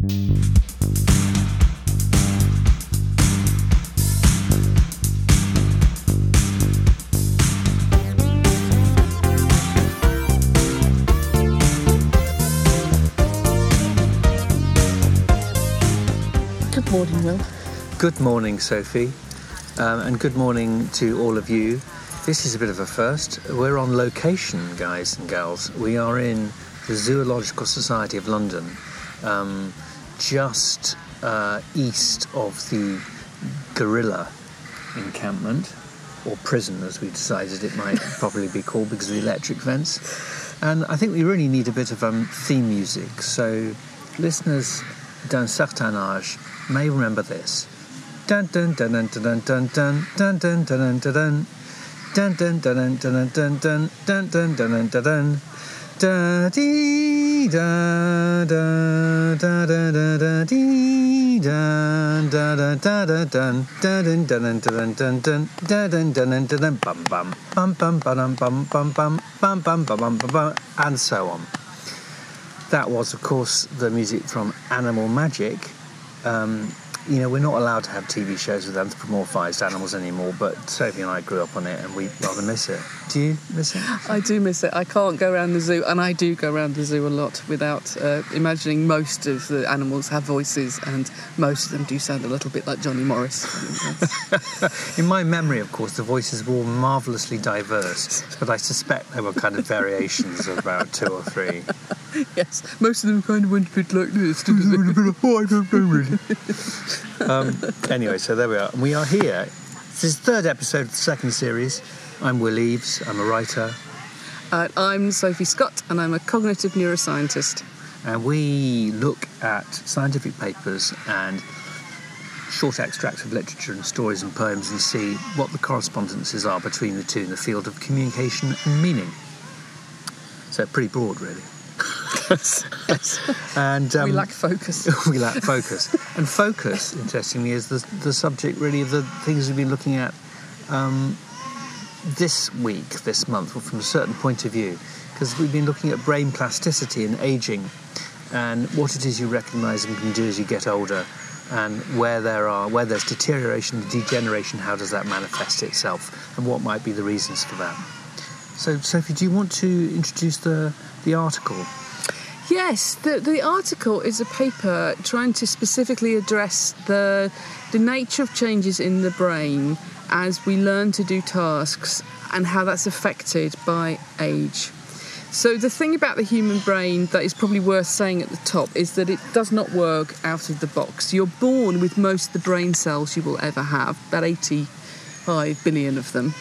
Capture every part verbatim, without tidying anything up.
Good morning, Will. Good morning, Sophie, um, and good morning to all of you. This is a bit of a first. We're on location, guys and gals. We are in the Zoological Society of London, um, just uh, east of the gorilla encampment, or prison, as we decided it might probably be called because of the electric fence. And I think we really need a bit of um, theme music, so listeners d'un certain âge may remember this. Dun dun dun dun dun dun dun dun dun dun dun dun dun dun dun dun dun dun dun dun dun dun da dee da da da da da da dee da da da da da dun da dun dun dun dun dun da dun dun dun bum bum bum bum bum bum bum bum bum bum bum bum, and so on. That was, of course, the music from Animal Magic. Um, you know, we're not allowed to have T V shows with anthropomorphised animals anymore, but Sophie and I grew up on it and we rather miss it. Do you miss it? I do miss it. I can't go around the zoo, and I do go around the zoo a lot without uh, imagining most of the animals have voices, and most of them do sound a little bit like Johnny Morris. In my memory, of course, the voices were all marvellously diverse, but I suspect there were kind of variations of about two or three. Yes, most of them kind of went a bit like this. Oh, I don't know really. Um, anyway, so there we are. And we are here. This is the third episode of the second series. I'm Will Eaves, I'm a writer. Uh, I'm Sophie Scott, and I'm a cognitive neuroscientist. And we look at scientific papers and short extracts of literature and stories and poems and see what the correspondences are between the two in the field of communication and meaning. So pretty broad, really. And um, we lack focus. we lack focus. And focus, interestingly, is the, the subject, really, of the things we've been looking at um, this week, this month, or from a certain point of view, because we've been looking at brain plasticity and ageing and what it is you recognise and can do as you get older, and where there are where there's deterioration and degeneration, how does that manifest itself, and what might be the reasons for that. So, Sophie, do you want to introduce the the article? Yes, the, the article is a paper trying to specifically address the the nature of changes in the brain as we learn to do tasks and how that's affected by age. So the thing about the human brain that is probably worth saying at the top is that it does not work out of the box. You're born with most of the brain cells you will ever have, about eighty-five billion of them.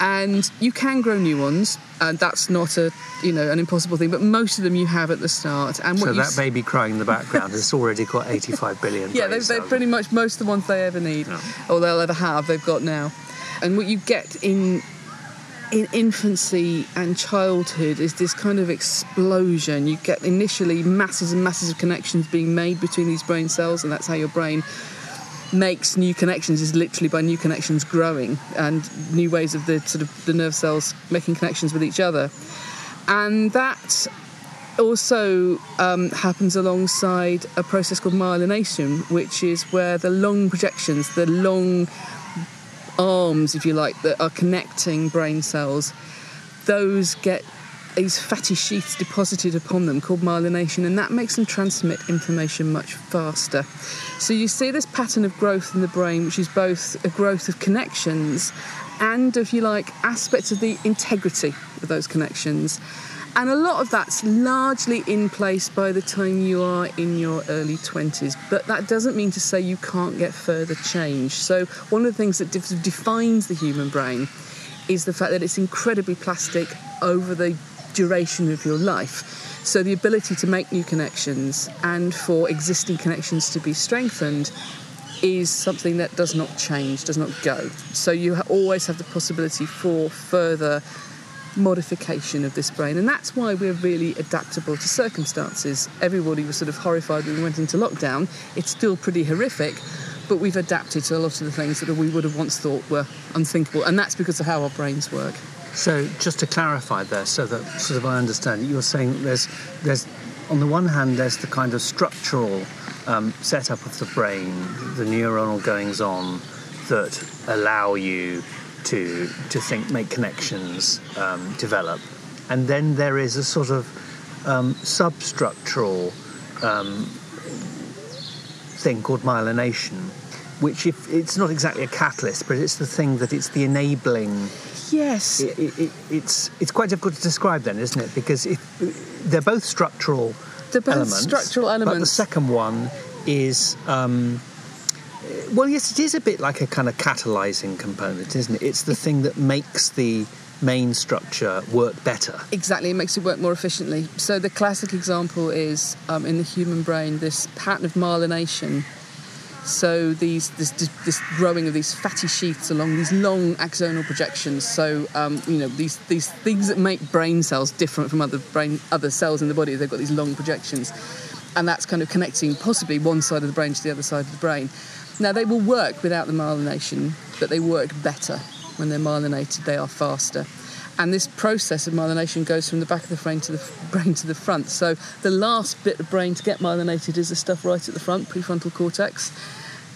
And you can grow new ones, and that's not a you know an impossible thing. But most of them you have at the start. And what so that s- baby crying in the background has already got eighty-five billion. Yeah, they've, they're pretty much most of the ones they ever need, yeah. or they'll ever have. They've got now. And what you get in in infancy and childhood is this kind of explosion. You get initially masses and masses of connections being made between these brain cells, and that's how your brain makes new connections, is literally by new connections growing and new ways of the sort of the nerve cells making connections with each other. And that also um, happens alongside a process called myelination, which is where the long projections, the long arms, if you like, that are connecting brain cells, those get these fatty sheaths deposited upon them called myelination, and that makes them transmit information much faster. So you see this pattern of growth in the brain, which is both a growth of connections and, if you like, aspects of the integrity of those connections. And a lot of that's largely in place by the time you are in your early twenties. But that doesn't mean to say you can't get further change. So one of the things that de- defines the human brain is the fact that it's incredibly plastic over the duration of your life. So the ability to make new connections and for existing connections to be strengthened is something that does not change, does not go. So you ha- always have the possibility for further modification of this brain, and that's why we're really adaptable to circumstances. Everybody was sort of horrified when we went into lockdown. It's still pretty horrific, but we've adapted to a lot of the things that we would have once thought were unthinkable, and that's because of how our brains work. So just to clarify there, so that sort of I understand it, you're saying that there's, there's on the one hand, there's the kind of structural um, setup of the brain, the neuronal goings-on that allow you to to think, make connections, um, develop. And then there is a sort of um, substructural um, thing called myelination, which if it's not exactly a catalyst, but it's the thing that it's the enabling. Yes. It, it, it, it's it's quite difficult to describe then, isn't it? Because it, they're both structural elements. They're both elements, structural elements. But the second one is... Um, well, yes, it is a bit like a kind of catalysing component, isn't it? It's the thing that makes the main structure work better. Exactly, it makes it work more efficiently. So the classic example is, um, in the human brain, this pattern of myelination. So these this, this growing of these fatty sheaths along these long axonal projections. So um, you know these these things that make brain cells different from other brain other cells in the body. They've got these long projections, and that's kind of connecting possibly one side of the brain to the other side of the brain. Now they will work without the myelination, but they work better when they're myelinated. They are faster, and this process of myelination goes from the back of the brain to the brain to the front. So the last bit of brain to get myelinated is the stuff right at the front, prefrontal cortex.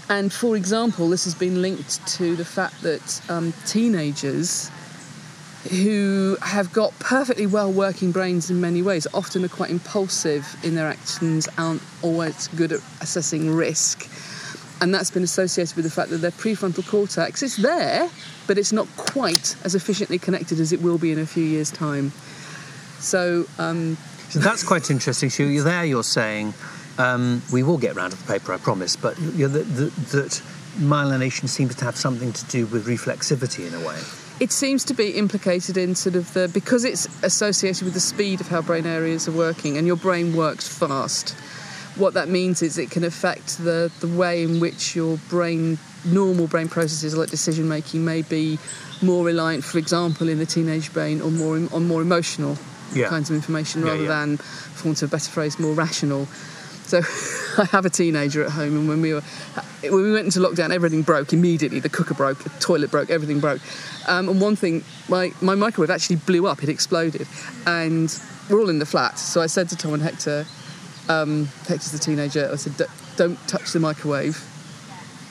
And for example, this has been linked to the fact that um, teenagers who have got perfectly well working brains in many ways often are quite impulsive in their actions, aren't always good at assessing risk. And that's been associated with the fact that their prefrontal cortex is there, but it's not quite as efficiently connected as it will be in a few years' time. So, um... so that's quite interesting. So you're there, you're saying, um, we will get round to the paper, I promise, but you're the, the, that myelination seems to have something to do with reflexivity in a way. It seems to be implicated in sort of the... because it's associated with the speed of how brain areas are working, and your brain works fast. What that means is it can affect the, the way in which your brain, normal brain processes like decision-making may be more reliant, for example, in the teenage brain or more on more emotional yeah. kinds of information rather yeah, yeah. than, for want of a better phrase, more rational. So I have a teenager at home, and when we were when we went into lockdown, everything broke immediately. The cooker broke, the toilet broke, everything broke. Um, and one thing, my, my microwave actually blew up. It exploded. And we're all in the flat. So I said to Tom and Hector... Um, Hector's the teenager. I said, don't touch the microwave.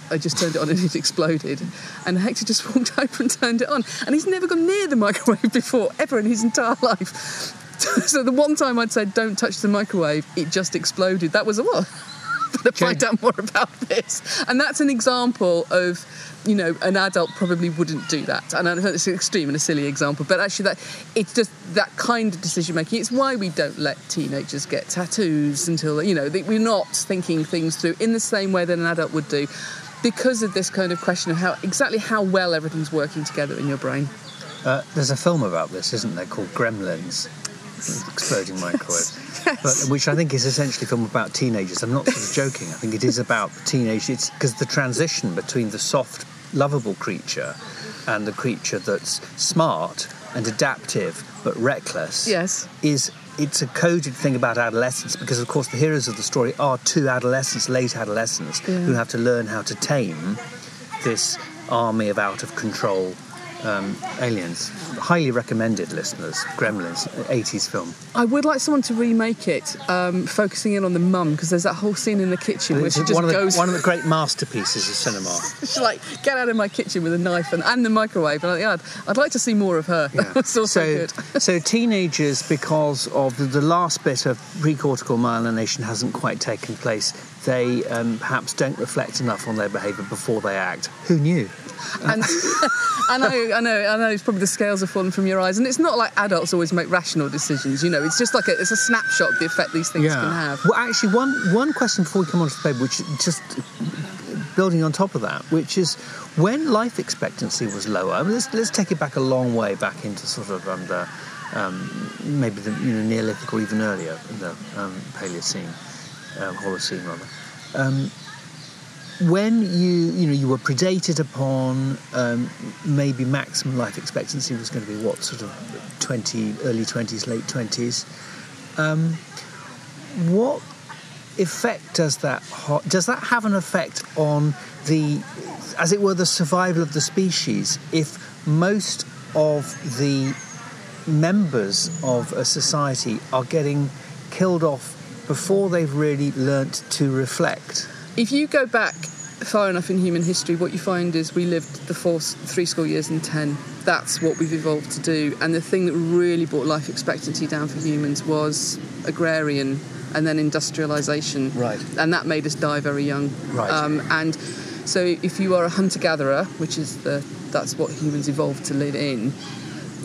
I just turned it on and it exploded. And Hector just walked over and turned it on. And he's never gone near the microwave before, ever in his entire life. So the one time I'd said, don't touch the microwave, it just exploded. That was a what? But find out more about this. And that's an example of, you know, an adult probably wouldn't do that. And I know it's an extreme and a silly example, but actually that it's just that kind of decision-making. It's why we don't let teenagers get tattoos until, you know, we're not thinking things through in the same way that an adult would do because of this kind of question of how exactly how well everything's working together in your brain. Uh, there's a film about this, isn't there, called Gremlins. Exploding microwaves, yes. But, which I think is essentially a film about teenagers. I'm not sort of joking. I think it is about teenage. It's because the transition between the soft, lovable creature and the creature that's smart and adaptive but reckless. Yes, is it's a coded thing about adolescence because, of course, the heroes of the story are two adolescents, late adolescents, yeah. who have to learn how to tame this army of out of control. Um, aliens. Highly recommended, listeners. Gremlins, eighties film. I would like someone to remake it, um, focusing in on the mum, because there's that whole scene in the kitchen where she just one goes... The, one of the great masterpieces of cinema. She's like, get out of my kitchen with a knife and, and the microwave. And I'd, I'd like to see more of her. Yeah. It's also so, good. So teenagers, because of the, the last bit of precortical myelination hasn't quite taken place, they um, perhaps don't reflect enough on their behaviour before they act. Who knew? And, and I, I know, I know. It's probably the scales have fallen from your eyes, and it's not like adults always make rational decisions. You know, it's just like a, it's a snapshot of the effect these things yeah. can have. Well, actually, one one question before we come on to the paper, which just building on top of that, which is when life expectancy was lower. I mean, let's let's take it back a long way, back into sort of um, the, um maybe the you know, Neolithic or even earlier, the um, Paleocene, um, Holocene rather. Um, When you, you know, you were predated upon, um, maybe maximum life expectancy was going to be what, sort of twenty, early twenties, late twenties. Um, what effect does that ho- does that have an effect on the, as it were, the survival of the species? If most of the members of a society are getting killed off before they've really learnt to reflect. If you go back far enough in human history, what you find is we lived the four, three score years and ten. That's what we've evolved to do. And the thing that really brought life expectancy down for humans was agrarian and then industrialisation. Right. And that made us die very young. Right. Um, and so if you are a hunter-gatherer, which is the that's what humans evolved to live in,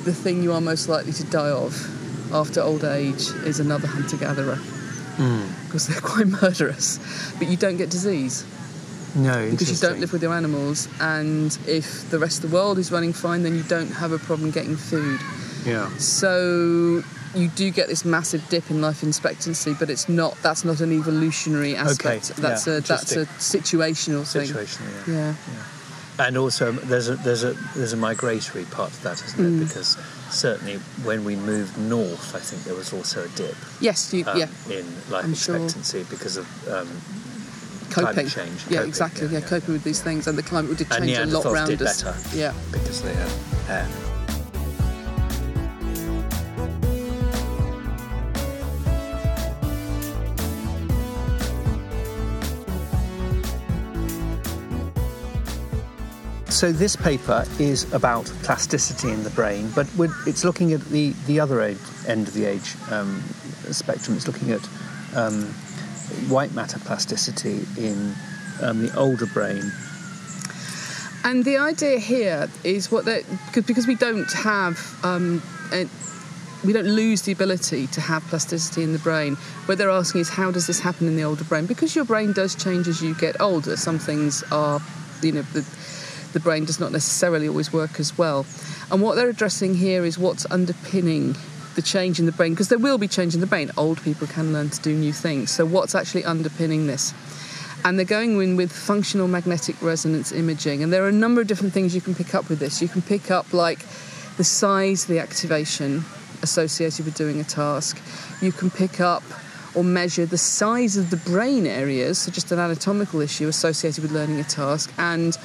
the thing you are most likely to die of after old age is another hunter-gatherer. Mm. Because they're quite murderous. But you don't get disease. No, because you don't live with your animals, and if the rest of the world is running fine, then you don't have a problem getting food. Yeah. So you do get this massive dip in life expectancy, but it's not. That's not an evolutionary aspect. Okay. That's yeah. a that's a situational thing. Situational. Yeah. Yeah. yeah. And also, there's a there's a there's a migratory part to that, isn't mm. it? Because certainly when we moved north, I think there was also a dip. Yes. You, um, yeah. In life I'm expectancy sure. because of. Um, Coping. Climate change. Yeah, coping. exactly. Yeah, yeah, yeah coping yeah, with these yeah. things. And the climate did change a lot round did us. Better yeah. Because they are air. So this paper is about plasticity in the brain, but we're, it's looking at the, the other age, end of the age um, spectrum. It's looking at... Um, white matter plasticity in um, the older brain. And the idea here is what that because we don't have um, a, we don't lose the ability to have plasticity in the brain. What they're asking is how does this happen in the older brain? Because your brain does change as you get older. Some things are, you know, the, the brain does not necessarily always work as well. And what they're addressing here is what's underpinning the change in the brain, because there will be change in the brain. Old people can learn to do new things. So what's actually underpinning this? And they're going in with functional magnetic resonance imaging, and there are a number of different things you can pick up with this. You can pick up, like, the size of the activation associated with doing a task. You can pick up or measure the size of the brain areas, so just an anatomical issue associated with learning a task, and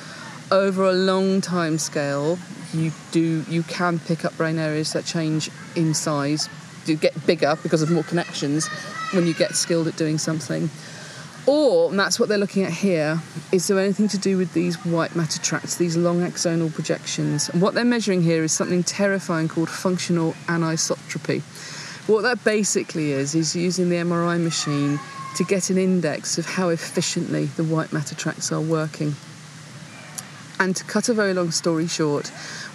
over a long time scale, you do you can pick up brain areas that change in size, do get bigger because of more connections when you get skilled at doing something. Or, and that's what they're looking at here, is there anything to do with these white matter tracts, these long axonal projections? And what they're measuring here is something terrifying called functional anisotropy. What that basically is, is using the M R I machine to get an index of how efficiently the white matter tracts are working. And to cut a very long story short,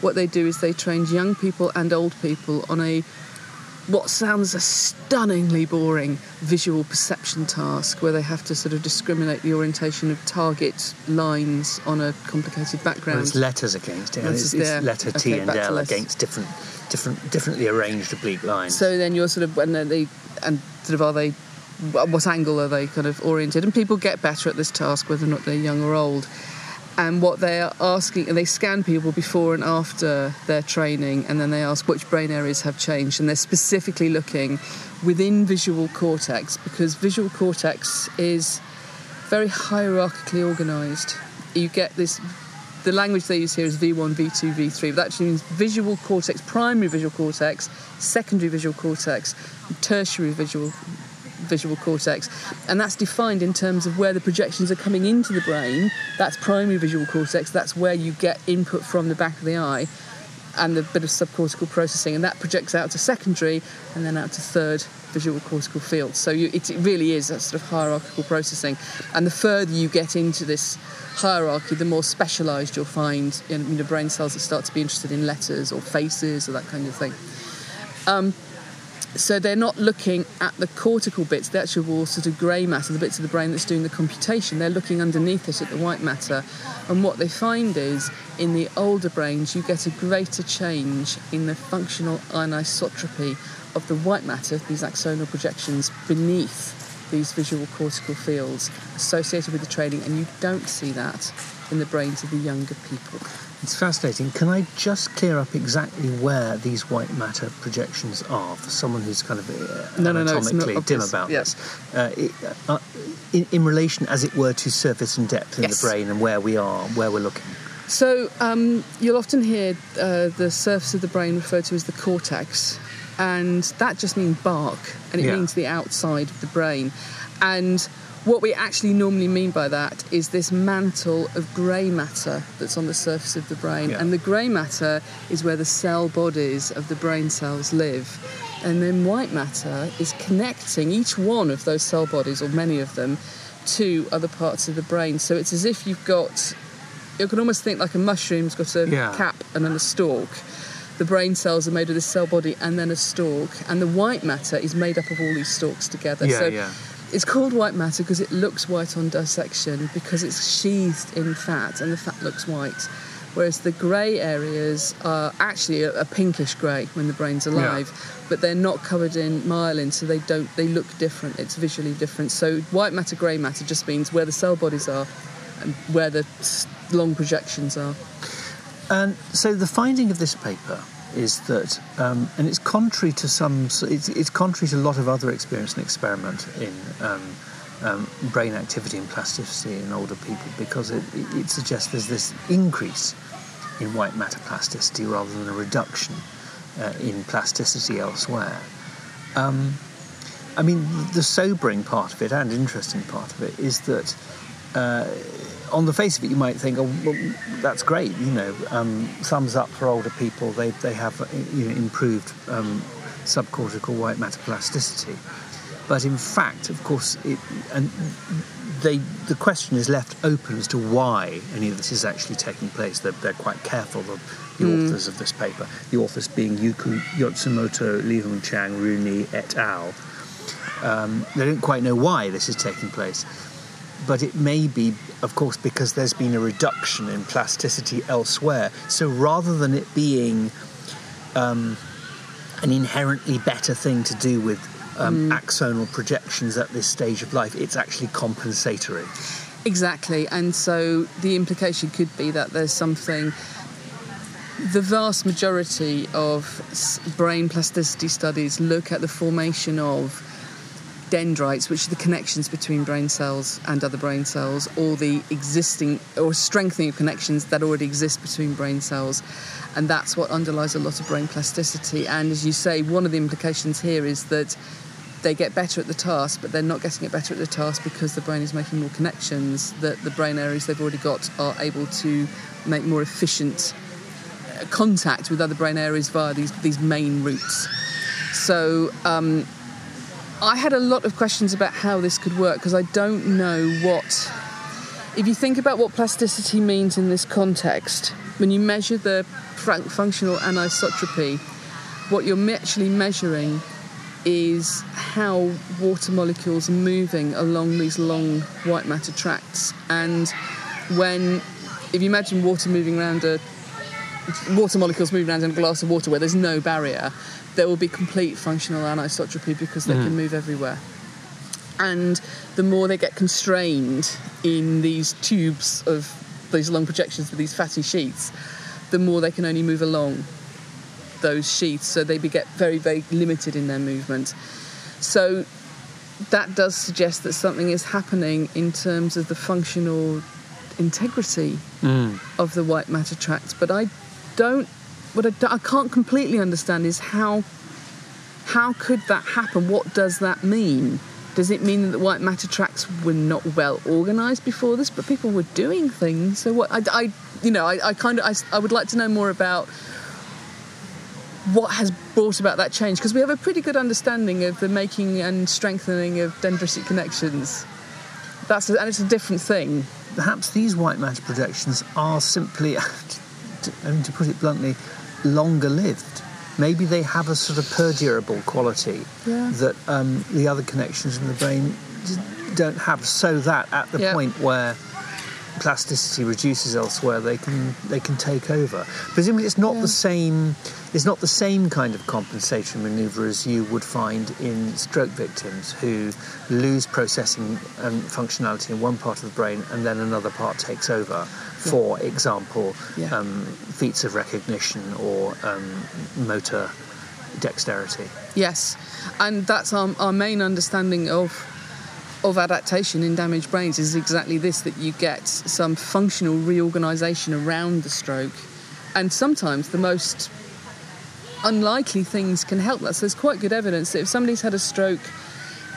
what they do is they train young people and old people on a what sounds a stunningly boring visual perception task where they have to sort of discriminate the orientation of target lines on a complicated background. Well, it's letters against it. It's, it's letter T okay, and L against different, different, differently arranged oblique lines. So then you're sort of and they and sort of are they what angle are they kind of oriented? And people get better at this task whether or not they're young or old. And what they are asking, and they scan people before and after their training, and then they ask which brain areas have changed. And they're specifically looking within visual cortex, because visual cortex is very hierarchically organised. You get this, the language they use here is V one, V two, V three, but that actually means visual cortex, primary visual cortex, secondary visual cortex, tertiary visual visual cortex, and that's defined in terms of where the projections are coming into the brain. That's primary visual cortex, that's where you get input from the back of the eye and the bit of subcortical processing, and that projects out to secondary and then out to third visual cortical field. So you, it, it really is that sort of hierarchical processing, and the further you get into this hierarchy, the more specialised you'll find in you know, brain cells that start to be interested in letters or faces or that kind of thing. Um, So they're not looking at the cortical bits, the actual sort of grey matter, the bits of the brain that's doing the computation. They're looking underneath it at the white matter. And what they find is, in the older brains, you get a greater change in the functional anisotropy of the white matter, these axonal projections, beneath these visual cortical fields associated with the training. And you don't see that in the brains of the younger people. It's fascinating. Can I just clear up exactly where these white matter projections are for someone who's kind of uh, no, anatomically no, no, dim about yes. this? Uh, it, uh, in, in relation, as it were, to surface and depth in yes. the brain and where we are, where we're looking. So um, you'll often hear uh, the surface of the brain referred to as the cortex. And that just means bark, and it yeah. means the outside of the brain. And what we actually normally mean by that is this mantle of grey matter that's on the surface of the brain. Yeah. And the grey matter is where the cell bodies of the brain cells live. And then white matter is connecting each one of those cell bodies, or many of them, to other parts of the brain. So it's as if you've got... You can almost think like a mushroom's got a yeah. cap and then a stalk. The brain cells are made of this cell body and then a stalk. And the white matter is made up of all these stalks together. Yeah, so yeah. It's called white matter because it looks white on dissection, because it's sheathed in fat and the fat looks white. Whereas the grey areas are actually a, a pinkish grey when the brain's alive, yeah. but they're not covered in myelin, so they don't. They look different. It's visually different. So white matter, grey matter just means where the cell bodies are and where the long projections are. And so the finding of this paper is that, um, and it's contrary to some, it's, it's contrary to a lot of other experience and experiment in um, um, brain activity and plasticity in older people, because it, it suggests there's this increase in white matter plasticity rather than a reduction uh, in plasticity elsewhere. Um, I mean, the sobering part of it and interesting part of it is that uh, on the face of it, you might think, oh, well, that's great, you know, um, thumbs up for older people. They they have you know, improved um, subcortical white matter plasticity. But in fact, of course, it, and they, the question is left open as to why any of this is actually taking place. They're, they're quite careful, the, the mm. authors of this paper, the authors being Yuko Yotsumoto, Li Hung Chang, Rooney et al. Um, they don't quite know why this is taking place. But it may be, of course, because there's been a reduction in plasticity elsewhere. So rather than it being um, an inherently better thing to do with um, mm. axonal projections at this stage of life, it's actually compensatory. Exactly. And so the implication could be that there's something... The vast majority of brain plasticity studies look at the formation of dendrites, which are the connections between brain cells and other brain cells, or the existing or strengthening of connections that already exist between brain cells. And that's what underlies a lot of brain plasticity. And as you say, one of the implications here is that they get better at the task, but they're not getting it better at the task because the brain is making more connections, that the brain areas they've already got are able to make more efficient contact with other brain areas via these, these main routes. So um I had a lot of questions about how this could work, because I don't know what... If you think about what plasticity means in this context, when you measure the functional anisotropy, what you're actually measuring is how water molecules are moving along these long white matter tracts. And when... If you imagine water moving around a... water molecules moving around in a glass of water where there's no barrier, there will be complete functional anisotropy because they mm. can move everywhere. And the more they get constrained in these tubes of these long projections with these fatty sheets, the more they can only move along those sheets, so they get very, very limited in their movement. So that does suggest that something is happening in terms of the functional integrity mm. of the white matter tracts. But I don't... What I, I can't completely understand is how how could that happen? What does that mean? Does it mean that the white matter tracts were not well organised before this, but people were doing things? So what? I, I you know, I, I kind of I, I would like to know more about what has brought about that change, because we have a pretty good understanding of the making and strengthening of dendritic connections. That's a, and it's a different thing. Perhaps these white matter projections are simply, and to put it bluntly, longer lived. Maybe they have a sort of perdurable quality yeah. that um, the other connections in the brain don't have, so that at the yep. point where plasticity reduces elsewhere, they can they can take over. Presumably, it's not yeah. the same. It's not the same kind of compensatory manoeuvre as you would find in stroke victims who lose processing and functionality in one part of the brain, and then another part takes over. Yeah. For example, yeah. um, feats of recognition or um, motor dexterity. Yes, and that's our, our main understanding of of adaptation in damaged brains is exactly this, that you get some functional reorganisation around the stroke. And sometimes the most unlikely things can help us. There's quite good evidence that if somebody's had a stroke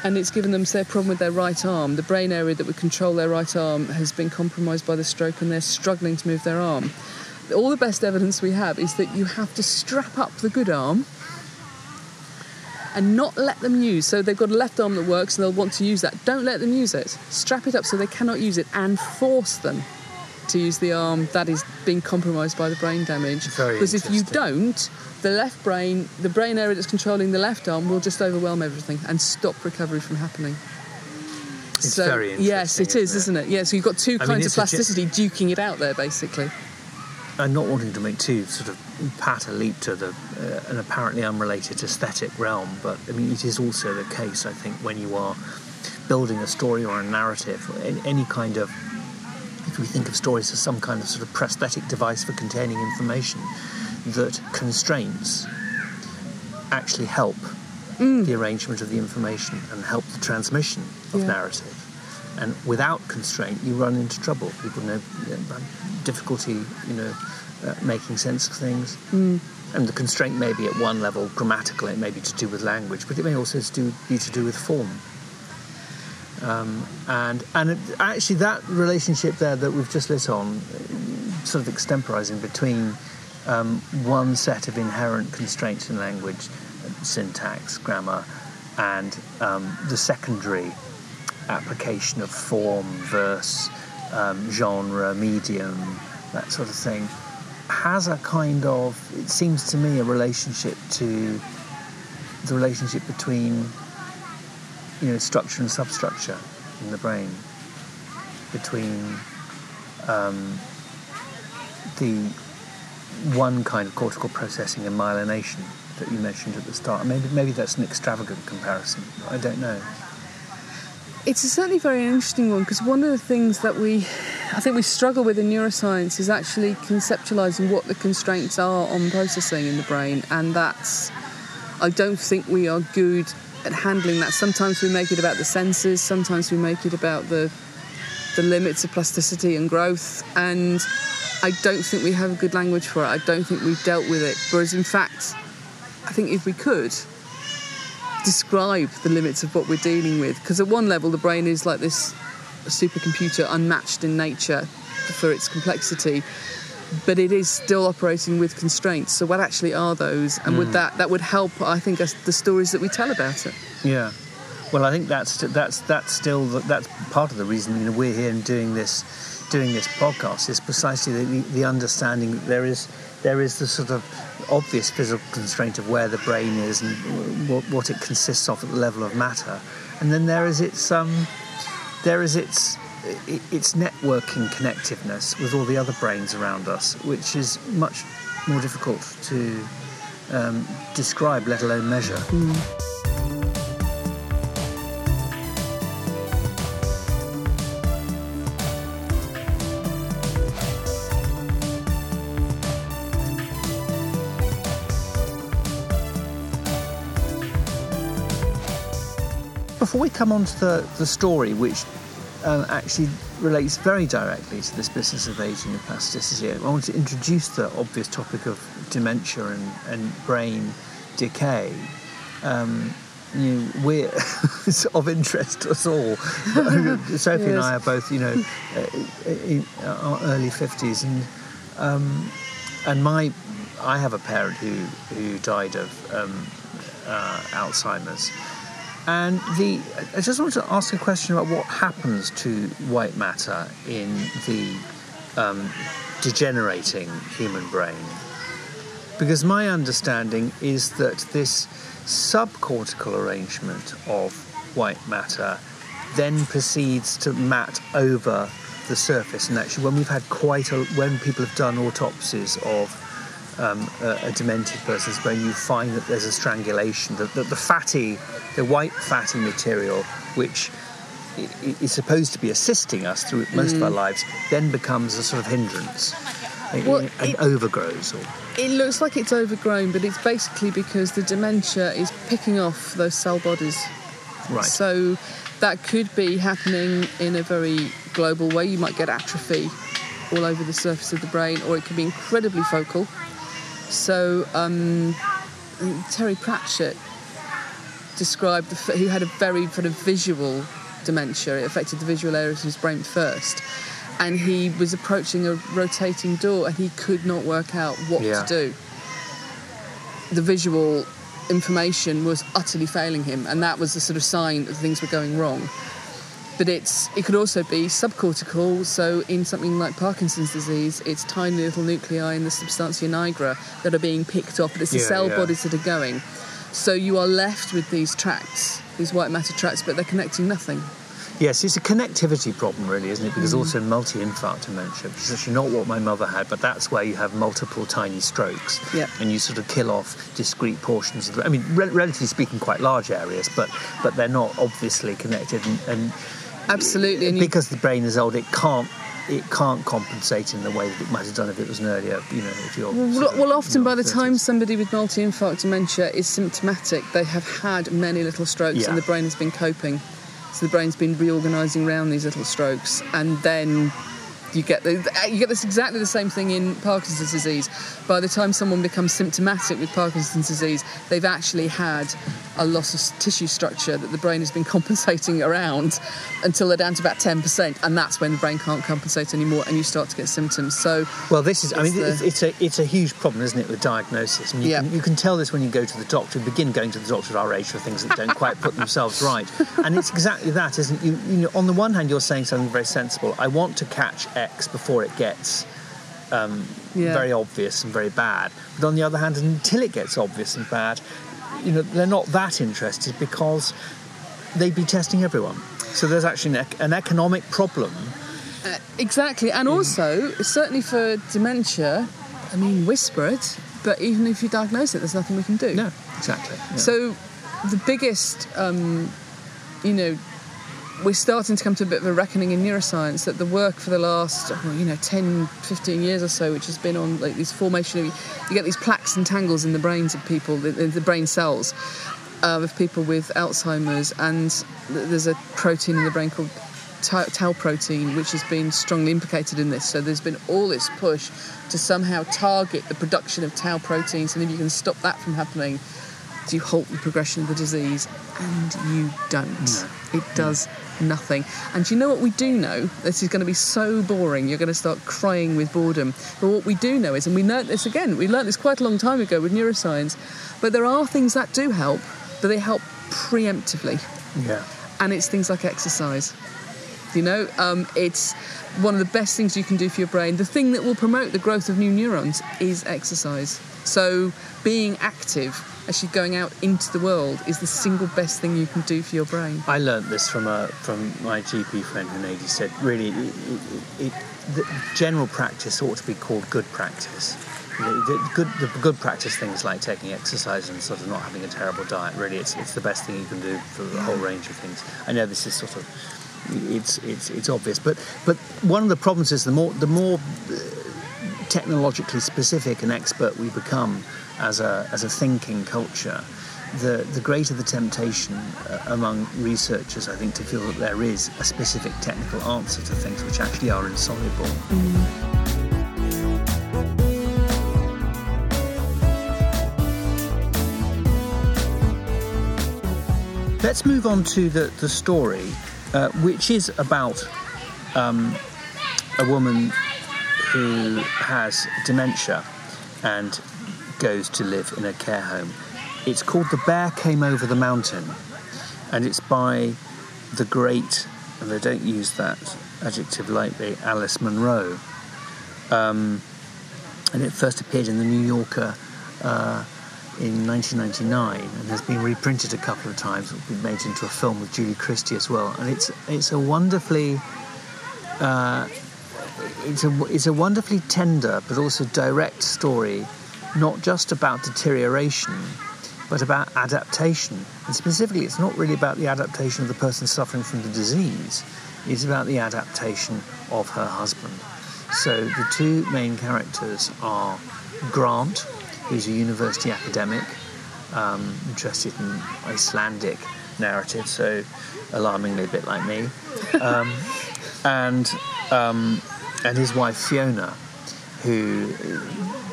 and it's given them, say, a problem with their right arm, the brain area that would control their right arm has been compromised by the stroke and they're struggling to move their arm. All the best evidence we have is that you have to strap up the good arm and not let them use. So they've got a left arm that works and they'll want to use that. Don't let them use it. Strap it up so they cannot use it and force them to use the arm that is being compromised by the brain damage. Very because if you don't, the left brain, the brain area that's controlling the left arm will just overwhelm everything and stop recovery from happening. It's so, very interesting. Yes, it is, isn't it? Isn't it? Yeah, so you've got two I kinds mean, of plasticity just... duking it out there, basically. And not wanting to make too sort of pat a leap to the uh, an apparently unrelated aesthetic realm, but I mean it is also the case, I think, when you are building a story or a narrative, or any kind of, if we think of stories as some kind of sort of prosthetic device for containing information, that constraints actually help mm. the arrangement of the information and help the transmission of yeah. narrative. And without constraint, you run into trouble. People know difficulty, you know, uh, making sense of things. Mm. And the constraint may be at one level grammatical, it may be to do with language, but it may also do, be to do with form. Um, and and it, actually that relationship there that we've just lit on, sort of extemporising between um, one set of inherent constraints in language, syntax, grammar, and um, the secondary application of form, verse, um, genre, medium, that sort of thing, has a kind of, it seems to me, a relationship to the relationship between, you know, structure and substructure in the brain, between um, the one kind of cortical processing and myelination that you mentioned at the start. Maybe, maybe that's an extravagant comparison. I don't know. It's certainly a very interesting one, because one of the things that we, I think we struggle with in neuroscience is actually conceptualising what the constraints are on processing in the brain, and that's, I don't think we are good at handling that. Sometimes we make it about the senses, sometimes we make it about the the limits of plasticity and growth, and I don't think we have a good language for it. I don't think we've dealt with it, whereas in fact, I think if we could describe the limits of what we're dealing with, because at one level the brain is like this supercomputer unmatched in nature for its complexity, but it is still operating with constraints. So what actually are those? And mm. would that that would help, I think, us, the stories that we tell about it. Yeah, well, I think that's that's that's still that's part of the reason, you know, we're here and doing this doing this podcast is precisely the, the understanding that there is there is the sort of obvious physical constraint of where the brain is and what, what it consists of at the level of matter, and then there is its um, there is its its networking connectiveness with all the other brains around us, which is much more difficult to um, describe, let alone measure. Mm. Before we come on to the, the story, which um, actually relates very directly to this business of ageing and plasticity, I want to introduce the obvious topic of dementia and, and brain decay. Um, you know, we're it's of interest to us all. Sophie yes. and I are both, you know, in our early fifties, and um, and my I have a parent who who died of um, uh, Alzheimer's. And the, I just wanted to ask a question about what happens to white matter in the um, degenerating human brain. Because my understanding is that this subcortical arrangement of white matter then proceeds to mat over the surface. And actually, when we've had quite a, when people have done autopsies of Um, a, a demented person's brain, you find that there's a strangulation, that the, the fatty, the white fatty material, which is supposed to be assisting us through most mm. of our lives, then becomes a sort of hindrance. Well, and it, overgrows. Or... It looks like it's overgrown, but it's basically because the dementia is picking off those cell bodies. Right. So that could be happening in a very global way. You might get atrophy all over the surface of the brain, or it could be incredibly focal. So um, Terry Pratchett described, who had a very kind of visual dementia, it affected the visual areas of his brain first, and he was approaching a rotating door and he could not work out what yeah. to do. The visual information was utterly failing him, and that was the sort of sign that things were going wrong. But it's it could also be subcortical, so in something like Parkinson's disease, it's tiny little nuclei in the substantia nigra that are being picked off, but it's yeah, the cell yeah. bodies that are going. So you are left with these tracts, these white matter tracts, but they're connecting nothing. Yes, it's a connectivity problem, really, isn't it? Because mm. also multi-infarct dementia, which is actually not what my mother had, but that's where you have multiple tiny strokes, yep. and you sort of kill off discrete portions of the... I mean, re- relatively speaking, quite large areas, but, but they're not obviously connected. And, and Absolutely. And because you... the brain is old, it can't it can't compensate in the way that it might have done if it was an earlier, you know, if you're... Well, well of, often by the thirties. Time somebody with multi-infarct dementia is symptomatic, they have had many little strokes yeah. and the brain has been coping. So the brain's been reorganising around these little strokes, and then you get the, you get this exactly the same thing in Parkinson's disease. By the time someone becomes symptomatic with Parkinson's disease, they've actually had a loss of tissue structure that the brain has been compensating around until they're down to about ten percent, and that's when the brain can't compensate anymore, and you start to get symptoms. So, well, this is—I mean, the... it's a it's a huge problem, isn't it, with diagnosis? And you, yeah. can, you can tell this when you go to the doctor. You begin going to the doctor at our age for things that don't quite put themselves right, and it's exactly that, isn't it? You, you know, on the one hand, you're saying something very sensible. I want to catch X before it gets. Um, yeah. very obvious and very bad. But on the other hand, until it gets obvious and bad, you know, they're not that interested because they'd be testing everyone. So there's actually an, an economic problem. Uh, exactly. And mm. also, certainly for dementia, I mean, whisper it, but even if you diagnose it, there's nothing we can do. No, exactly. Yeah. So the biggest, um, you know, we're starting to come to a bit of a reckoning in neuroscience that the work for the last, you know, ten, fifteen years or so, which has been on like these formation of, you get these plaques and tangles in the brains of people, the, the brain cells uh, of people with Alzheimer's, and there's a protein in the brain called tau, tau protein, which has been strongly implicated in this. So there's been all this push to somehow target the production of tau proteins, and if you can stop that from happening, you halt the progression of the disease, and you don't. No. It does no. nothing. And do you know what we do know? This is going to be so boring, you're going to start crying with boredom. But what we do know is, and we learnt this again, we learnt this quite a long time ago with neuroscience, but there are things that do help, but they help preemptively. Yeah. And it's things like exercise. You know, um, it's one of the best things you can do for your brain. The thing that will promote the growth of new neurons is exercise. So being active, actually going out into the world, is the single best thing you can do for your brain. I learnt this from a, from my G P friend, and Nadie said, really, it, it, it, the general practice ought to be called good practice. The, the, good, the good practice things like taking exercise and sort of not having a terrible diet, really, it's, it's the best thing you can do for a whole range of things. I know this is sort of... It's it's it's obvious, but but one of the problems is the more the more technologically specific and expert we become as a as a thinking culture, the the greater the temptation among researchers, I think, to feel that there is a specific technical answer to things which actually are insoluble. Mm. Let's move on to the the story. Uh, which is about um, a woman who has dementia and goes to live in a care home. It's called The Bear Came Over the Mountain, and it's by the great, and they don't use that adjective lightly, Alice Munro. Um, and it first appeared in The New Yorker uh, in nineteen ninety-nine, and has been reprinted a couple of times. It'll be made into a film with Julie Christie as well, and it's it's a wonderfully uh, it's a it's a wonderfully tender but also direct story, not just about deterioration, but about adaptation. And specifically, it's not really about the adaptation of the person suffering from the disease; it's about the adaptation of her husband. So the two main characters are Grant, who's a university academic, um, interested in Icelandic narrative, so alarmingly a bit like me, um, and um, and his wife Fiona, who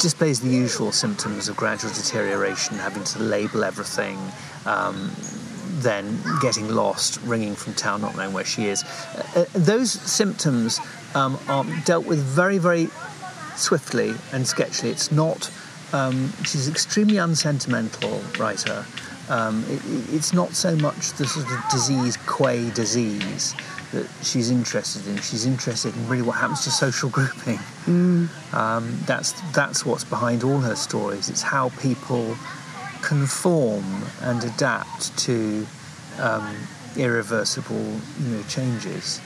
displays the usual symptoms of gradual deterioration, having to label everything, um, then getting lost, ringing from town, not knowing where she is. Uh, those symptoms um, are dealt with very, very swiftly and sketchily. It's not... Um, she's an extremely unsentimental writer. Um, it, it's not so much the sort of disease, quay disease, that she's interested in. She's interested in really what happens to social grouping. Mm. Um, that's that's what's behind all her stories. It's how people conform and adapt to um, irreversible, you know, changes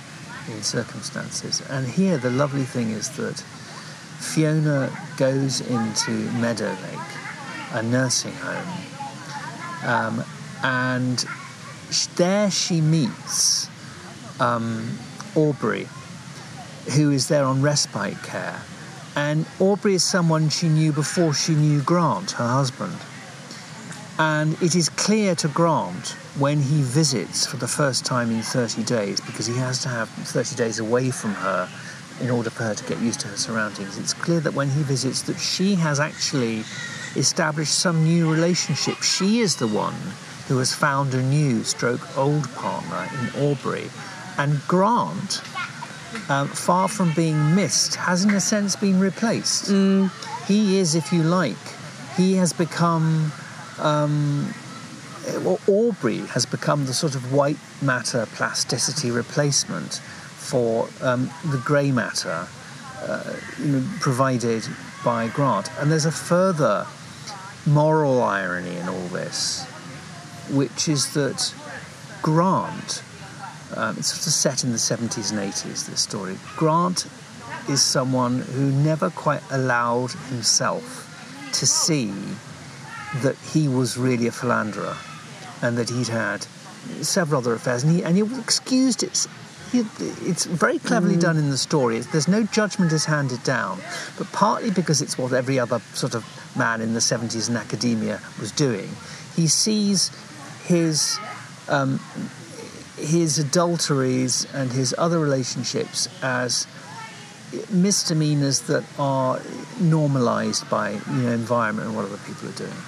in circumstances. And here, the lovely thing is that Fiona goes into Meadowlake, a nursing home, um, and sh- there she meets um, Aubrey, who is there on respite care. And Aubrey is someone she knew before she knew Grant, her husband. And it is clear to Grant when he visits for the first time in thirty days, because he has to have thirty days away from her in order for her to get used to her surroundings, it's clear that when he visits that she has actually established some new relationship. She is the one who has found a new stroke old partner in Aubrey. And Grant, um, far from being missed, has in a sense been replaced. Mm. He is, if you like, he has become... Um, well, Aubrey has become the sort of white matter plasticity replacement for um, the grey matter uh, you know, provided by Grant. And there's a further moral irony in all this, which is that Grant, um, it's sort of set in the seventies and eighties, this story, Grant is someone who never quite allowed himself to see that he was really a philanderer and that he'd had several other affairs. And he, and he excused it. It's very cleverly done in the story. There's no judgment is handed down, but partly because it's what every other sort of man in the seventies in academia was doing, he sees his um, his adulteries and his other relationships as misdemeanors that are normalised by, you know, environment and what other people are doing.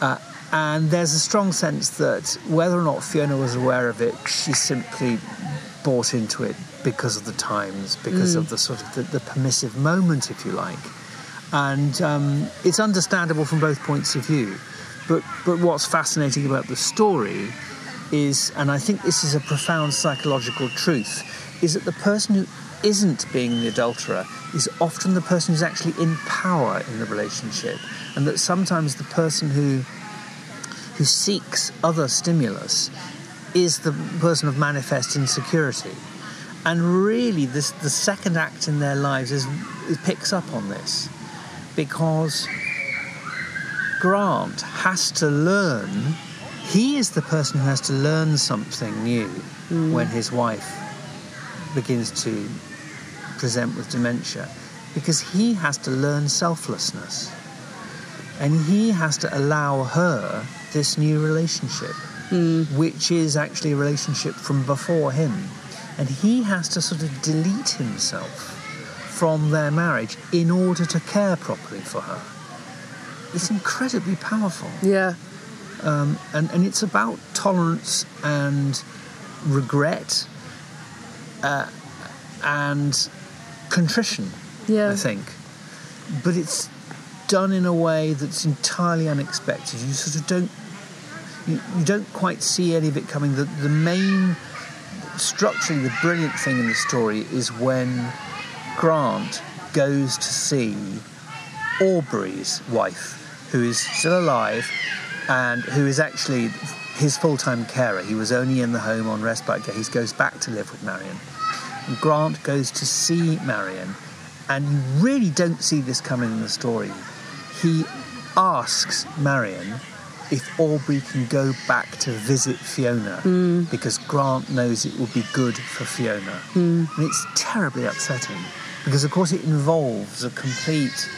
Uh, and there's a strong sense that whether or not Fiona was aware of it, she simply bought into it because of the times, because mm. of the sort of the, the permissive moment, if you like. And um, it's understandable from both points of view. But but what's fascinating about the story is, and I think this is a profound psychological truth, is that the person who isn't being the adulterer is often the person who's actually in power in the relationship, and that sometimes the person who who seeks other stimulus is the person of manifest insecurity. And really, this, the second act in their lives is it picks up on this, because Grant has to learn, he is the person who has to learn something new mm. when his wife begins to present with dementia, because he has to learn selflessness. And he has to allow her this new relationship. Mm. Which is actually a relationship from before him. And he has to sort of delete himself from their marriage in order to care properly for her. It's incredibly powerful. Yeah. Um, and, and it's about tolerance and regret uh, and contrition, yeah. I think. But it's done in a way that's entirely unexpected. You sort of don't You, you don't quite see any of it coming. The, the main, structurally, the brilliant thing in the story is when Grant goes to see Aubrey's wife, who is still alive and who is actually his full-time carer. He was only in the home on respite care. He goes back to live with Marion. And Grant goes to see Marion, and you really don't see this coming in the story. He asks Marion if Aubrey can go back to visit Fiona, mm. because Grant knows it will be good for Fiona. Mm. And it's terribly upsetting, because, of course, it involves a complete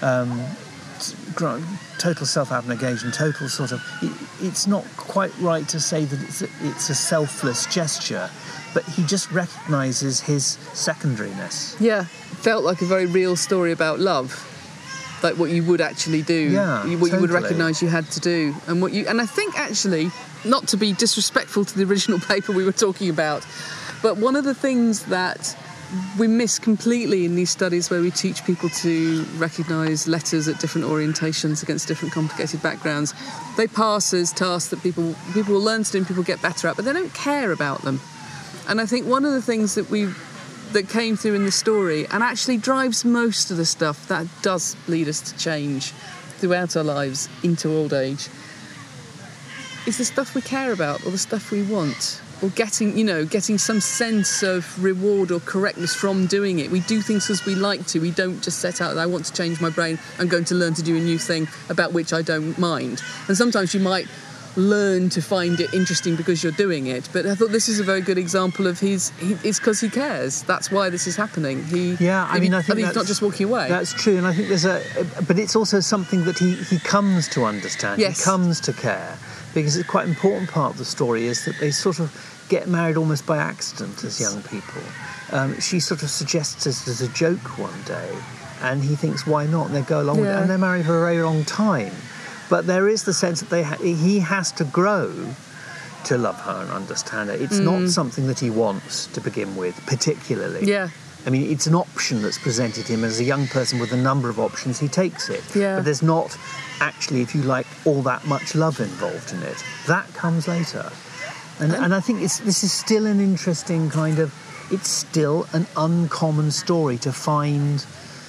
um, total self-abnegation, total sort of... It, it's not quite right to say that it's a, it's a selfless gesture, but he just recognises his secondariness. Yeah, felt like a very real story about love. like what you would actually do, yeah, what totally. you would recognise you had to do, and what you. And I think actually, not to be disrespectful to the original paper we were talking about, but one of the things that we miss completely in these studies where we teach people to recognise letters at different orientations against different complicated backgrounds, they pass as tasks that people people will learn to do and people get better at, but they don't care about them. And I think one of the things that we that came through in the story and actually drives most of the stuff that does lead us to change throughout our lives into old age is the stuff we care about or the stuff we want. Or getting, you know, getting some sense of reward or correctness from doing it. We do things because we like to. We don't just set out, I want to change my brain. I'm going to learn to do a new thing about which I don't mind. And sometimes you might learn to find it interesting because you're doing it. But I thought this is a very good example of his. He, it's because he cares. That's why this is happening. He, yeah, I mean, I think, I think he's not just walking away. That's true, and I think there's a. But it's also something that he he comes to understand. Yes. He comes to care. Because it's quite an important part of the story is that they sort of get married almost by accident as young people. Um, she sort of suggests this as a joke one day, and he thinks, why not? And they go along yeah. with it, and they're married for a very long time. But there is the sense that they ha- he has to grow to love her and understand her. It's mm. not something that he wants to begin with, particularly. Yeah. I mean, it's an option that's presented him as a young person with a number of options. He takes it. Yeah. But there's not actually, if you like, all that much love involved in it. That comes later. And, and I think it's, this is still an interesting kind of... It's still an uncommon story to find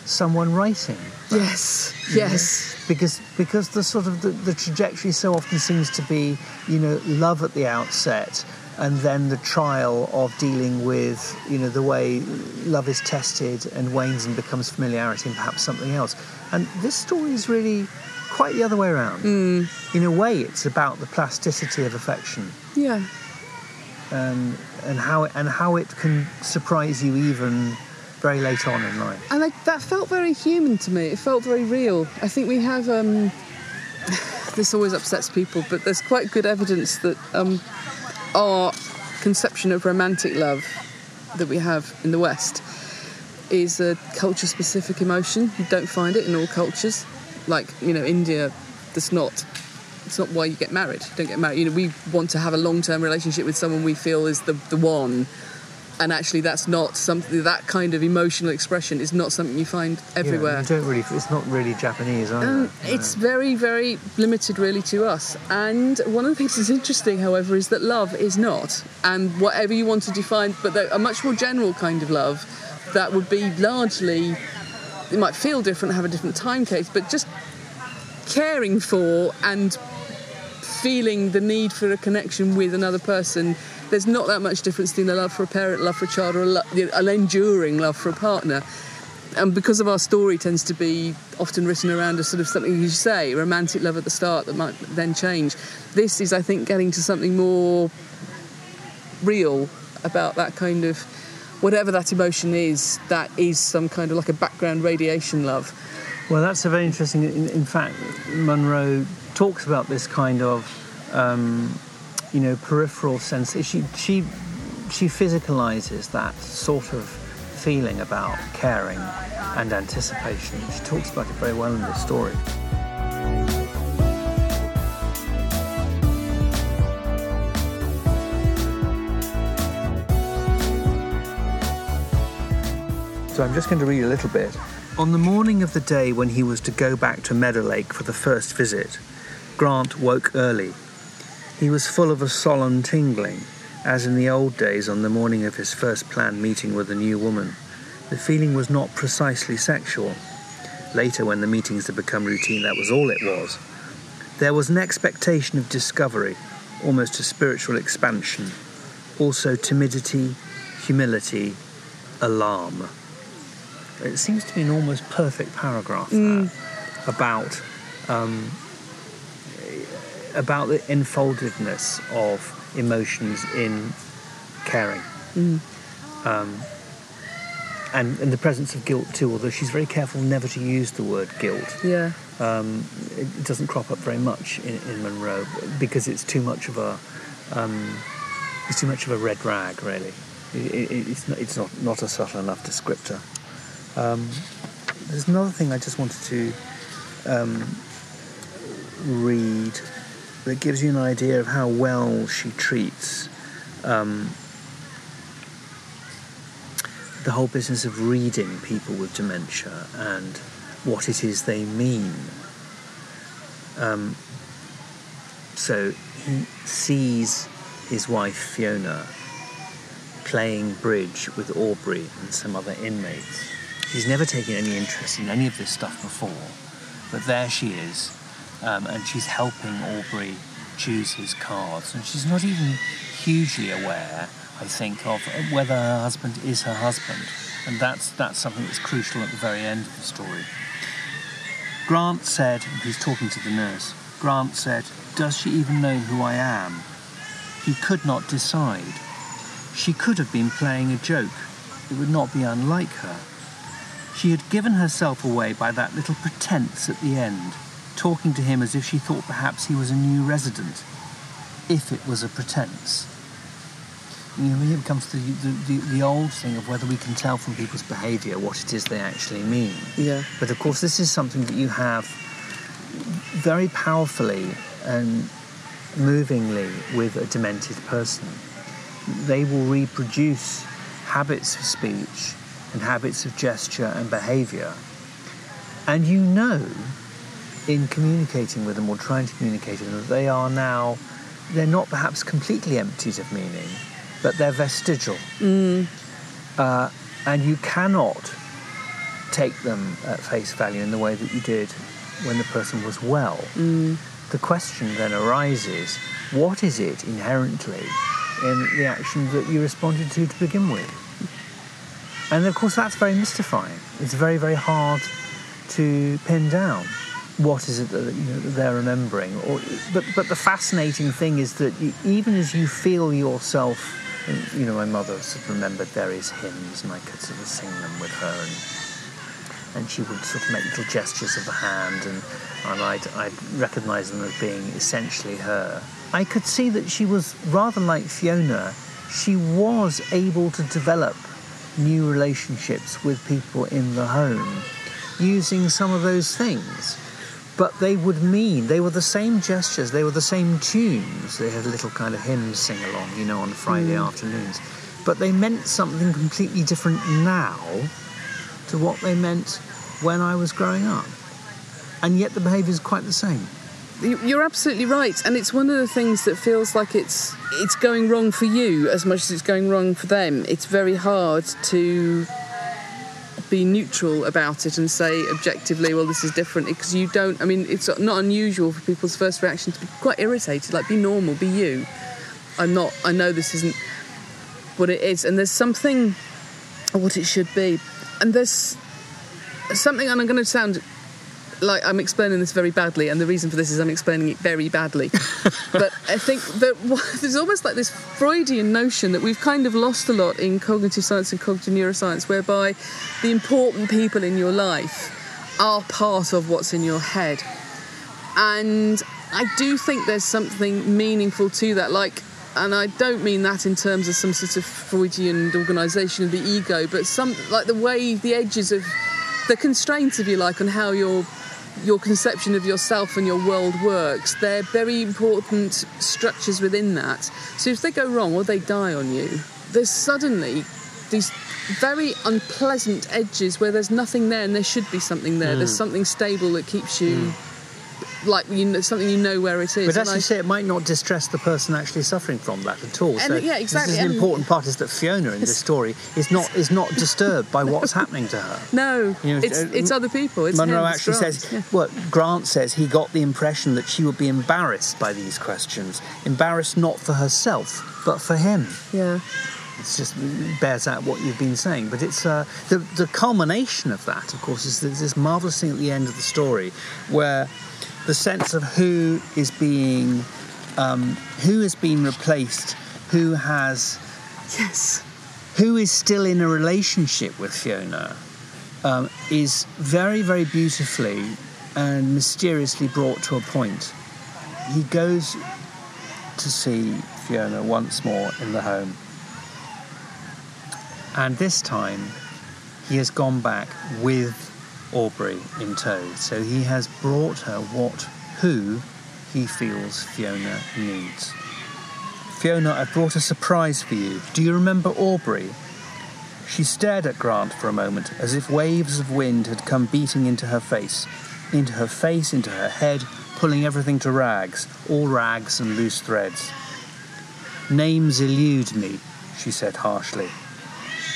someone writing. That, yes, yes. Know? Because because the sort of... The, the trajectory so often seems to be, you know, love at the outset... and then the trial of dealing with, you know, the way love is tested and wanes and becomes familiarity and perhaps something else. And this story is really quite the other way around. Mm. In a way, it's about the plasticity of affection. Yeah. Um, and how it, and how it can surprise you even very late on in life. And I, that felt very human to me. It felt very real. I think we have... Um, this always upsets people, but there's quite good evidence that... Um, our conception of romantic love that we have in the West is a culture-specific emotion. You don't find it in all cultures. Like, you know, India, that's not... It's not why you get married. You don't get married. You know, we want to have a long-term relationship with someone we feel is the, the one. And actually, that's not something... That kind of emotional expression is not something you find everywhere. Yeah, you don't really... It's not really Japanese, are um, they? No. It's very, very limited, really, to us. And one of the things that's interesting, however, is that love is not. And whatever you want to define... But a much more general kind of love that would be largely... It might feel different, have a different time case, but just caring for and feeling the need for a connection with another person... There's not that much difference between a love for a parent, love for a child, or a lo- an enduring love for a partner. And because of our story tends to be often written around a sort of something you say, romantic love at the start that might then change. This is, I think, getting to something more real about that kind of... Whatever that emotion is, that is some kind of like a background radiation love. Well, that's a very interesting... In, in fact, Munro talks about this kind of... Um, you know, peripheral sense. She, she she physicalizes that sort of feeling about caring and anticipation. She talks about it very well in the story. So I'm just going to read a little bit. On the morning of the day when he was to go back to Meadowlake for the first visit, Grant woke early. He was full of a solemn tingling, as in the old days on the morning of his first planned meeting with a new woman. The feeling was not precisely sexual. Later, when the meetings had become routine, that was all it was. There was an expectation of discovery, almost a spiritual expansion. Also timidity, humility, alarm. It seems to be an almost perfect paragraph mm. there about... Um, about the enfoldedness of emotions in caring. Mm. Um, and, and the presence of guilt too, although she's very careful never to use the word guilt. Yeah. Um, it doesn't crop up very much in, in Munro because it's too much of a um, it's too much of a red rag, really. It, it, it's not, it's not, not a subtle enough descriptor. Um, there's another thing I just wanted to um, read that gives you an idea of how well she treats um, the whole business of reading people with dementia and what it is they mean. Um, so he sees his wife Fiona playing bridge with Aubrey and some other inmates. She's never taken any interest in any of this stuff before, but there she is, um, and she's helping Aubrey choose his cards, and she's not even hugely aware, I think, of whether her husband is her husband, and that's, that's something that's crucial at the very end of the story. Grant said, and he's talking to the nurse, Grant said, "Does she even know who I am?" He could not decide. She could have been playing a joke. It would not be unlike her. She had given herself away by that little pretense at the end, talking to him as if she thought perhaps he was a new resident, if it was a pretense. You know, here comes the, the, the, the old thing of whether we can tell from people's behaviour what it is they actually mean. Yeah. But, of course, this is something that you have very powerfully and movingly with a demented person. They will reproduce habits of speech and habits of gesture and behaviour. And you know, in communicating with them or trying to communicate with them, that they are now, they're not perhaps completely emptied of meaning, but they're vestigial. Mm. Uh, and you cannot take them at face value in the way that you did when the person was well. Mm. The question then arises, what is it inherently in the action that you responded to to begin with? And, of course, that's very mystifying. It's very, very hard to pin down what is it that, you know, that they're remembering. Or, but, but the fascinating thing is that you, even as you feel yourself... And, you know, my mother sort of remembered there is hymns, and I could sort of sing them with her, and, and she would sort of make little gestures of the hand, and, and I'd, I'd recognise them as being essentially her. I could see that she was, rather like Fiona, she was able to develop new relationships with people in the home using some of those things, but they would mean they were the same gestures, they were the same tunes. They had a little kind of hymn sing along, you know, on Friday mm. afternoons, but they meant something completely different now to what they meant when I was growing up, and yet the behaviour is quite the same. You're absolutely right, and it's one of the things that feels like it's it's going wrong for you as much as it's going wrong for them. It's very hard to be neutral about it and say objectively, well, this is different, because you don't... I mean, it's not unusual for people's first reaction to be quite irritated, like, be normal, be you. I'm not... I know this isn't what it is, and there's something... what it should be. And there's something, and I'm going to sound... like, I'm explaining this very badly, and the reason for this is I'm explaining it very badly. But I think that there's almost like this Freudian notion that we've kind of lost a lot in cognitive science and cognitive neuroscience, whereby the important people in your life are part of what's in your head. And I do think there's something meaningful to that, like, and I don't mean that in terms of some sort of Freudian organisation of the ego, but some, like, the way the edges of the constraints, if you like, on how your your conception of yourself and your world works, they're very important structures within that. So if they go wrong or they die on you, there's suddenly these very unpleasant edges where there's nothing there and there should be something there. Mm. There's something stable that keeps you... Mm. Like, you know, something, you know where it is. But as I, you say, it might not distress the person actually suffering from that at all. So yeah, exactly. This is an important part, is that Fiona in this story is not is not disturbed by what's happening to her. No, you know, it's, uh, it's other people. It's Munro him, actually it's says, yeah. Well, Grant says he got the impression that she would be embarrassed by these questions, embarrassed not for herself but for him. Yeah. It's just, it bears out what you've been saying. But it's uh, the the culmination of that, of course, is this marvellous thing at the end of the story where the sense of who is being, um, who has been replaced, who has, yes, who is still in a relationship with Fiona, um, is very, very beautifully and mysteriously brought to a point. He goes to see Fiona once more in the home, and this time he has gone back with Aubrey in tow. So he has brought her what, who he feels Fiona needs. Fiona, I've brought a surprise for you. Do you remember Aubrey? She stared at Grant for a moment, as if waves of wind had come beating into her face. Into her face, into her head, pulling everything to rags, all rags and loose threads. Names elude me, she said harshly.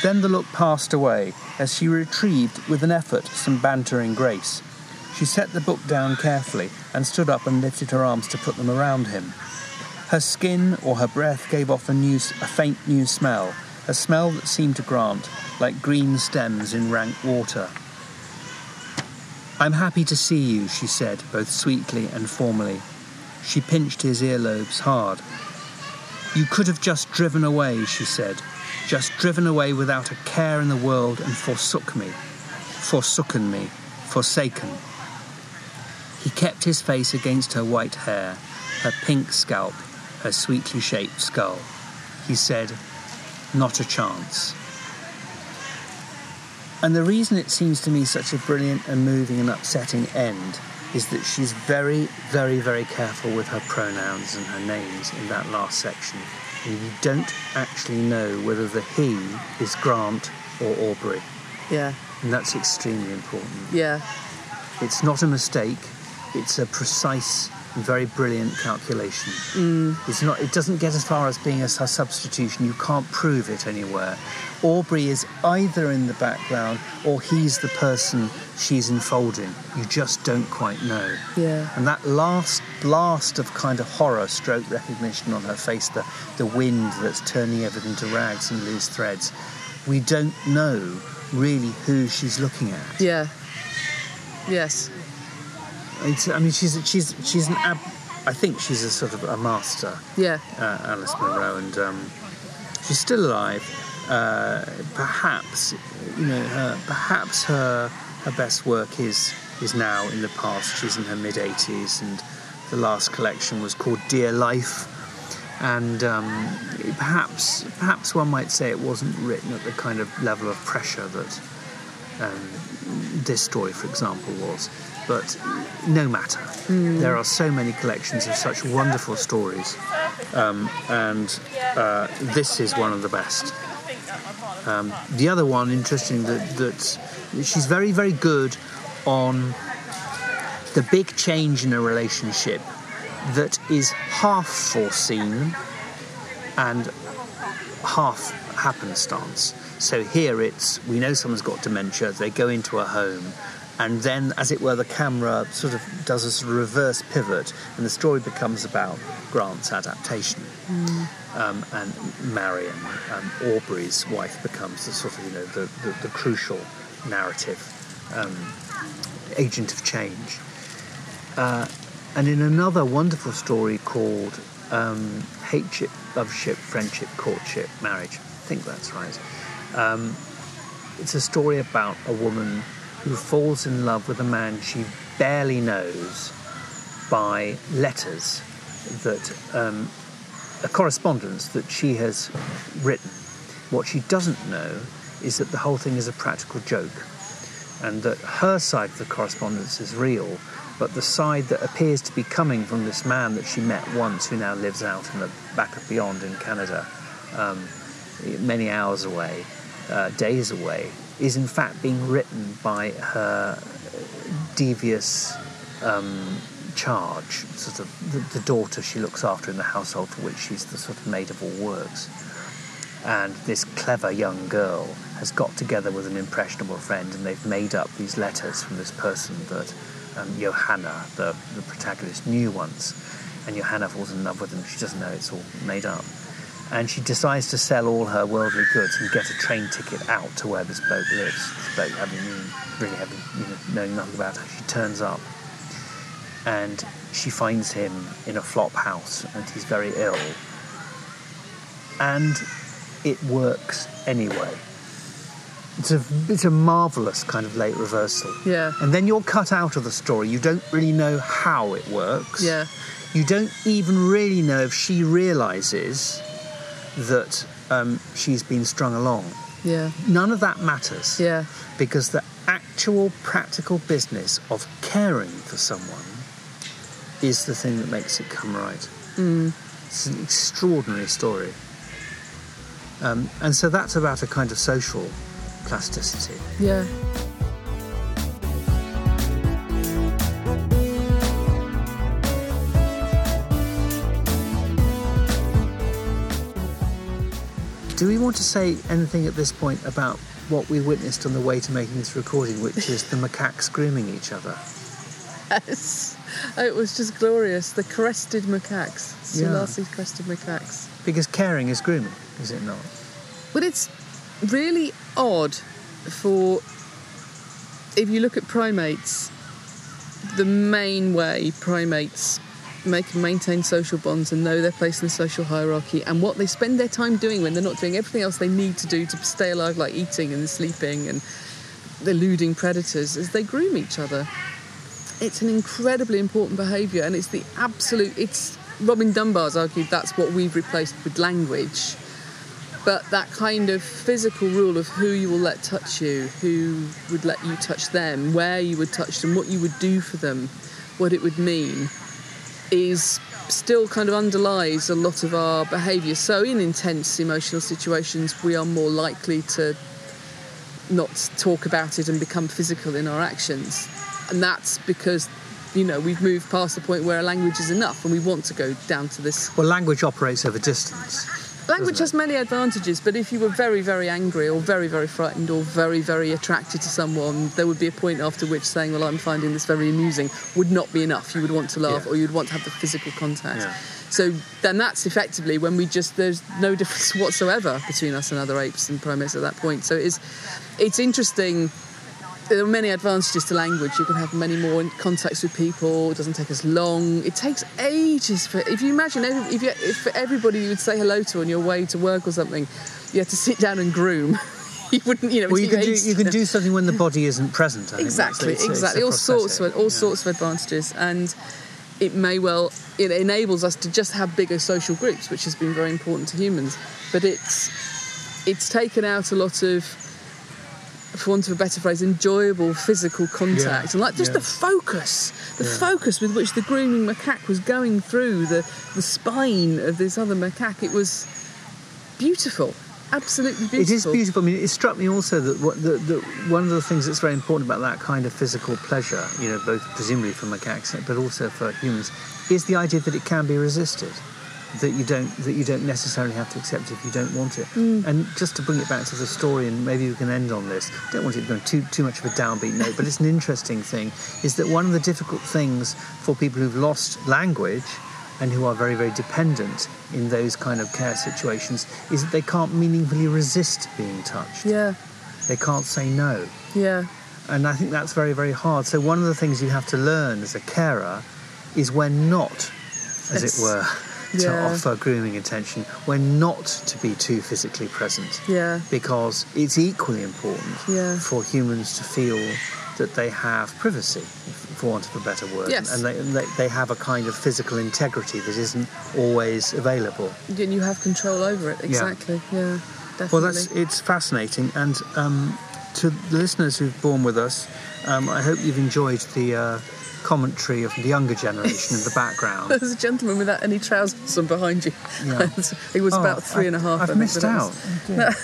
Then the look passed away, as she retrieved, with an effort, some bantering grace. She set the book down carefully, and stood up and lifted her arms to put them around him. Her skin or her breath gave off a, new, a faint new smell, a smell that seemed to Grant like green stems in rank water. I'm happy to see you, she said, both sweetly and formally. She pinched his earlobes hard. You could have just driven away, she said, just driven away without a care in the world and forsook me, forsooken me, forsaken. He kept his face against her white hair, her pink scalp, her sweetly shaped skull. He said, not a chance. And the reason it seems to me such a brilliant and moving and upsetting end is that she's very, very, very careful with her pronouns and her names in that last section. And you don't actually know whether the he is Grant or Aubrey. Yeah. And that's extremely important. Yeah. It's not a mistake. It's a precise and very brilliant calculation. Mm. It's not. It doesn't get as far as being a substitution. You can't prove it anywhere. Aubrey is either in the background or he's the person she's enfolding. You just don't quite know. Yeah. And that last blast of kind of horror stroke recognition on her face, the, the wind that's turning everything to rags and loose threads, we don't know really who she's looking at. Yeah. Yes. It's, I mean, she's she's she's an ab, I think she's a sort of a master. Yeah. Uh, Alice Munro, and um, she's still alive. Uh, perhaps you know, her, perhaps her her best work is is now in the past. She's in her mid eighties, and the last collection was called Dear Life. And um, perhaps perhaps one might say it wasn't written at the kind of level of pressure that um, this story, for example, was. But no matter. Mm. There are so many collections of such wonderful stories. Um, and uh, this is one of the best. Um, the other one, interesting, that, that she's very, very good on the big change in a relationship that is half foreseen and half happenstance. So here it's, we know someone's got dementia, they go into a home, and then, as it were, the camera sort of does a sort of reverse pivot, and the story becomes about Grant's adaptation. Mm. Um, and Marion, um, Aubrey's wife, becomes the sort of, you know, the, the, the crucial narrative um, agent of change. Uh, and in another wonderful story called um, Hateship, Loveship, Friendship, Courtship, Marriage, I think that's right, um, it's a story about a woman who falls in love with a man she barely knows by letters that, um, a correspondence that she has written. What she doesn't know is that the whole thing is a practical joke, and that her side of the correspondence is real, but the side that appears to be coming from this man that she met once, who now lives out in the back of beyond in Canada, um, many hours away, uh, days away, is in fact being written by her devious um, charge, sort of the, the daughter she looks after in the household, for which she's the sort of maid of all works. And this clever young girl has got together with an impressionable friend, and they've made up these letters from this person that um, Johanna, the, the protagonist, knew once, and Johanna falls in love with him. She doesn't know it's all made up. And she decides to sell all her worldly goods and get a train ticket out to where this boat lives. This boat, having really having, you know, knowing nothing about her, she turns up, and she finds him in a flop house, and he's very ill. And it works anyway. It's a it's a marvellous kind of late reversal. Yeah. And then you're cut out of the story. You don't really know how it works. Yeah. You don't even really know if she realises that um, she's been strung along. Yeah. None of that matters. Yeah. Because the actual practical business of caring for someone is the thing that makes it come right. Mm. It's an extraordinary story. Um, and so that's about a kind of social plasticity. Yeah. Do we want to say anything at this point about what we witnessed on the way to making this recording, which is the macaques grooming each other? Yes. It was just glorious. The crested macaques. Sulawesi crested macaques. Because caring is grooming, is it not? Well, it's really odd for... If you look at primates, the main way primates... make and maintain social bonds and know their place in the social hierarchy and what they spend their time doing when they're not doing everything else they need to do to stay alive, like eating and sleeping and eluding predators, is they groom each other. It's an incredibly important behaviour, and it's the absolute... It's Robin Dunbar's argued that's what we've replaced with language. But that kind of physical rule of who you will let touch you, who would let you touch them, where you would touch them, what you would do for them, what it would mean... is still kind of underlies a lot of our behaviour. So in intense emotional situations, we are more likely to not talk about it and become physical in our actions. And that's because, you know, we've moved past the point where language is enough and we want to go down to this... Well, language operates over distance. Language has many advantages, but if you were very, very angry or very, very frightened or very, very attracted to someone, there would be a point after which saying, well, I'm finding this very amusing, would not be enough. You would want to laugh, yeah. or you'd want to have the physical contact. Yeah. So then that's effectively when we just... There's no difference whatsoever between us and other apes and primates at that point. So it is, it's interesting... There are many advantages to language. You can have many more contacts with people. It doesn't take as long. It takes ages. For, if you imagine, if, you, if everybody you would say hello to on your way to work or something, you had to sit down and groom. You wouldn't, you know. Well, you can do you can do something when the body isn't present. I exactly, think. It's, exactly. It's all sorts of all yeah. sorts of advantages, and it may well it enables us to just have bigger social groups, which has been very important to humans. But it's it's taken out a lot of, for want of a better phrase, enjoyable physical contact. Yeah. And like just yeah. the focus, the yeah. focus with which the grooming macaque was going through the, the spine of this other macaque, it was beautiful, absolutely beautiful. It is beautiful. I mean, it struck me also that what the, the, one of the things that's very important about that kind of physical pleasure, you know, both presumably for macaques but also for humans, is the idea that it can be resisted. That you don't that you don't necessarily have to accept if you don't want it. Mm. And just to bring it back to the story, and maybe we can end on this. Don't want it to go too too much of a downbeat note, but it's an interesting thing. Is that one of the difficult things for people who've lost language and who are very very dependent in those kind of care situations is that they can't meaningfully resist being touched. Yeah. They can't say no. Yeah. And I think that's very very hard. So one of the things you have to learn as a carer is when not, as it's... it were. to yeah. offer grooming attention, when not to be too physically present. Yeah. Because it's equally important yeah. for humans to feel that they have privacy, for want of a better word. Yes. And they, they they have a kind of physical integrity that isn't always available. And you have control over it, exactly. Yeah, yeah definitely. Well, that's it's fascinating. And um, to the listeners who've borne with us, um, I hope you've enjoyed the... Uh, commentary of the younger generation in the background. There's a gentleman without any trousers on behind you. Yeah. He was oh, about three I, and a half. I've I missed out. Was...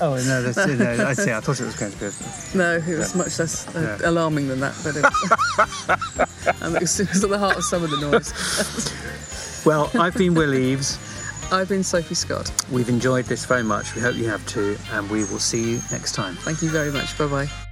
oh, no, that's, no, I see. I thought it was going to be... A... No, it was yeah. much less uh, yeah. alarming than that, but it was... um, it, was, it was at the heart of some of the noise. Well, I've been Will Eaves. I've been Sophie Scott. We've enjoyed this very much. We hope you have too, and we will see you next time. Thank you very much. Bye-bye.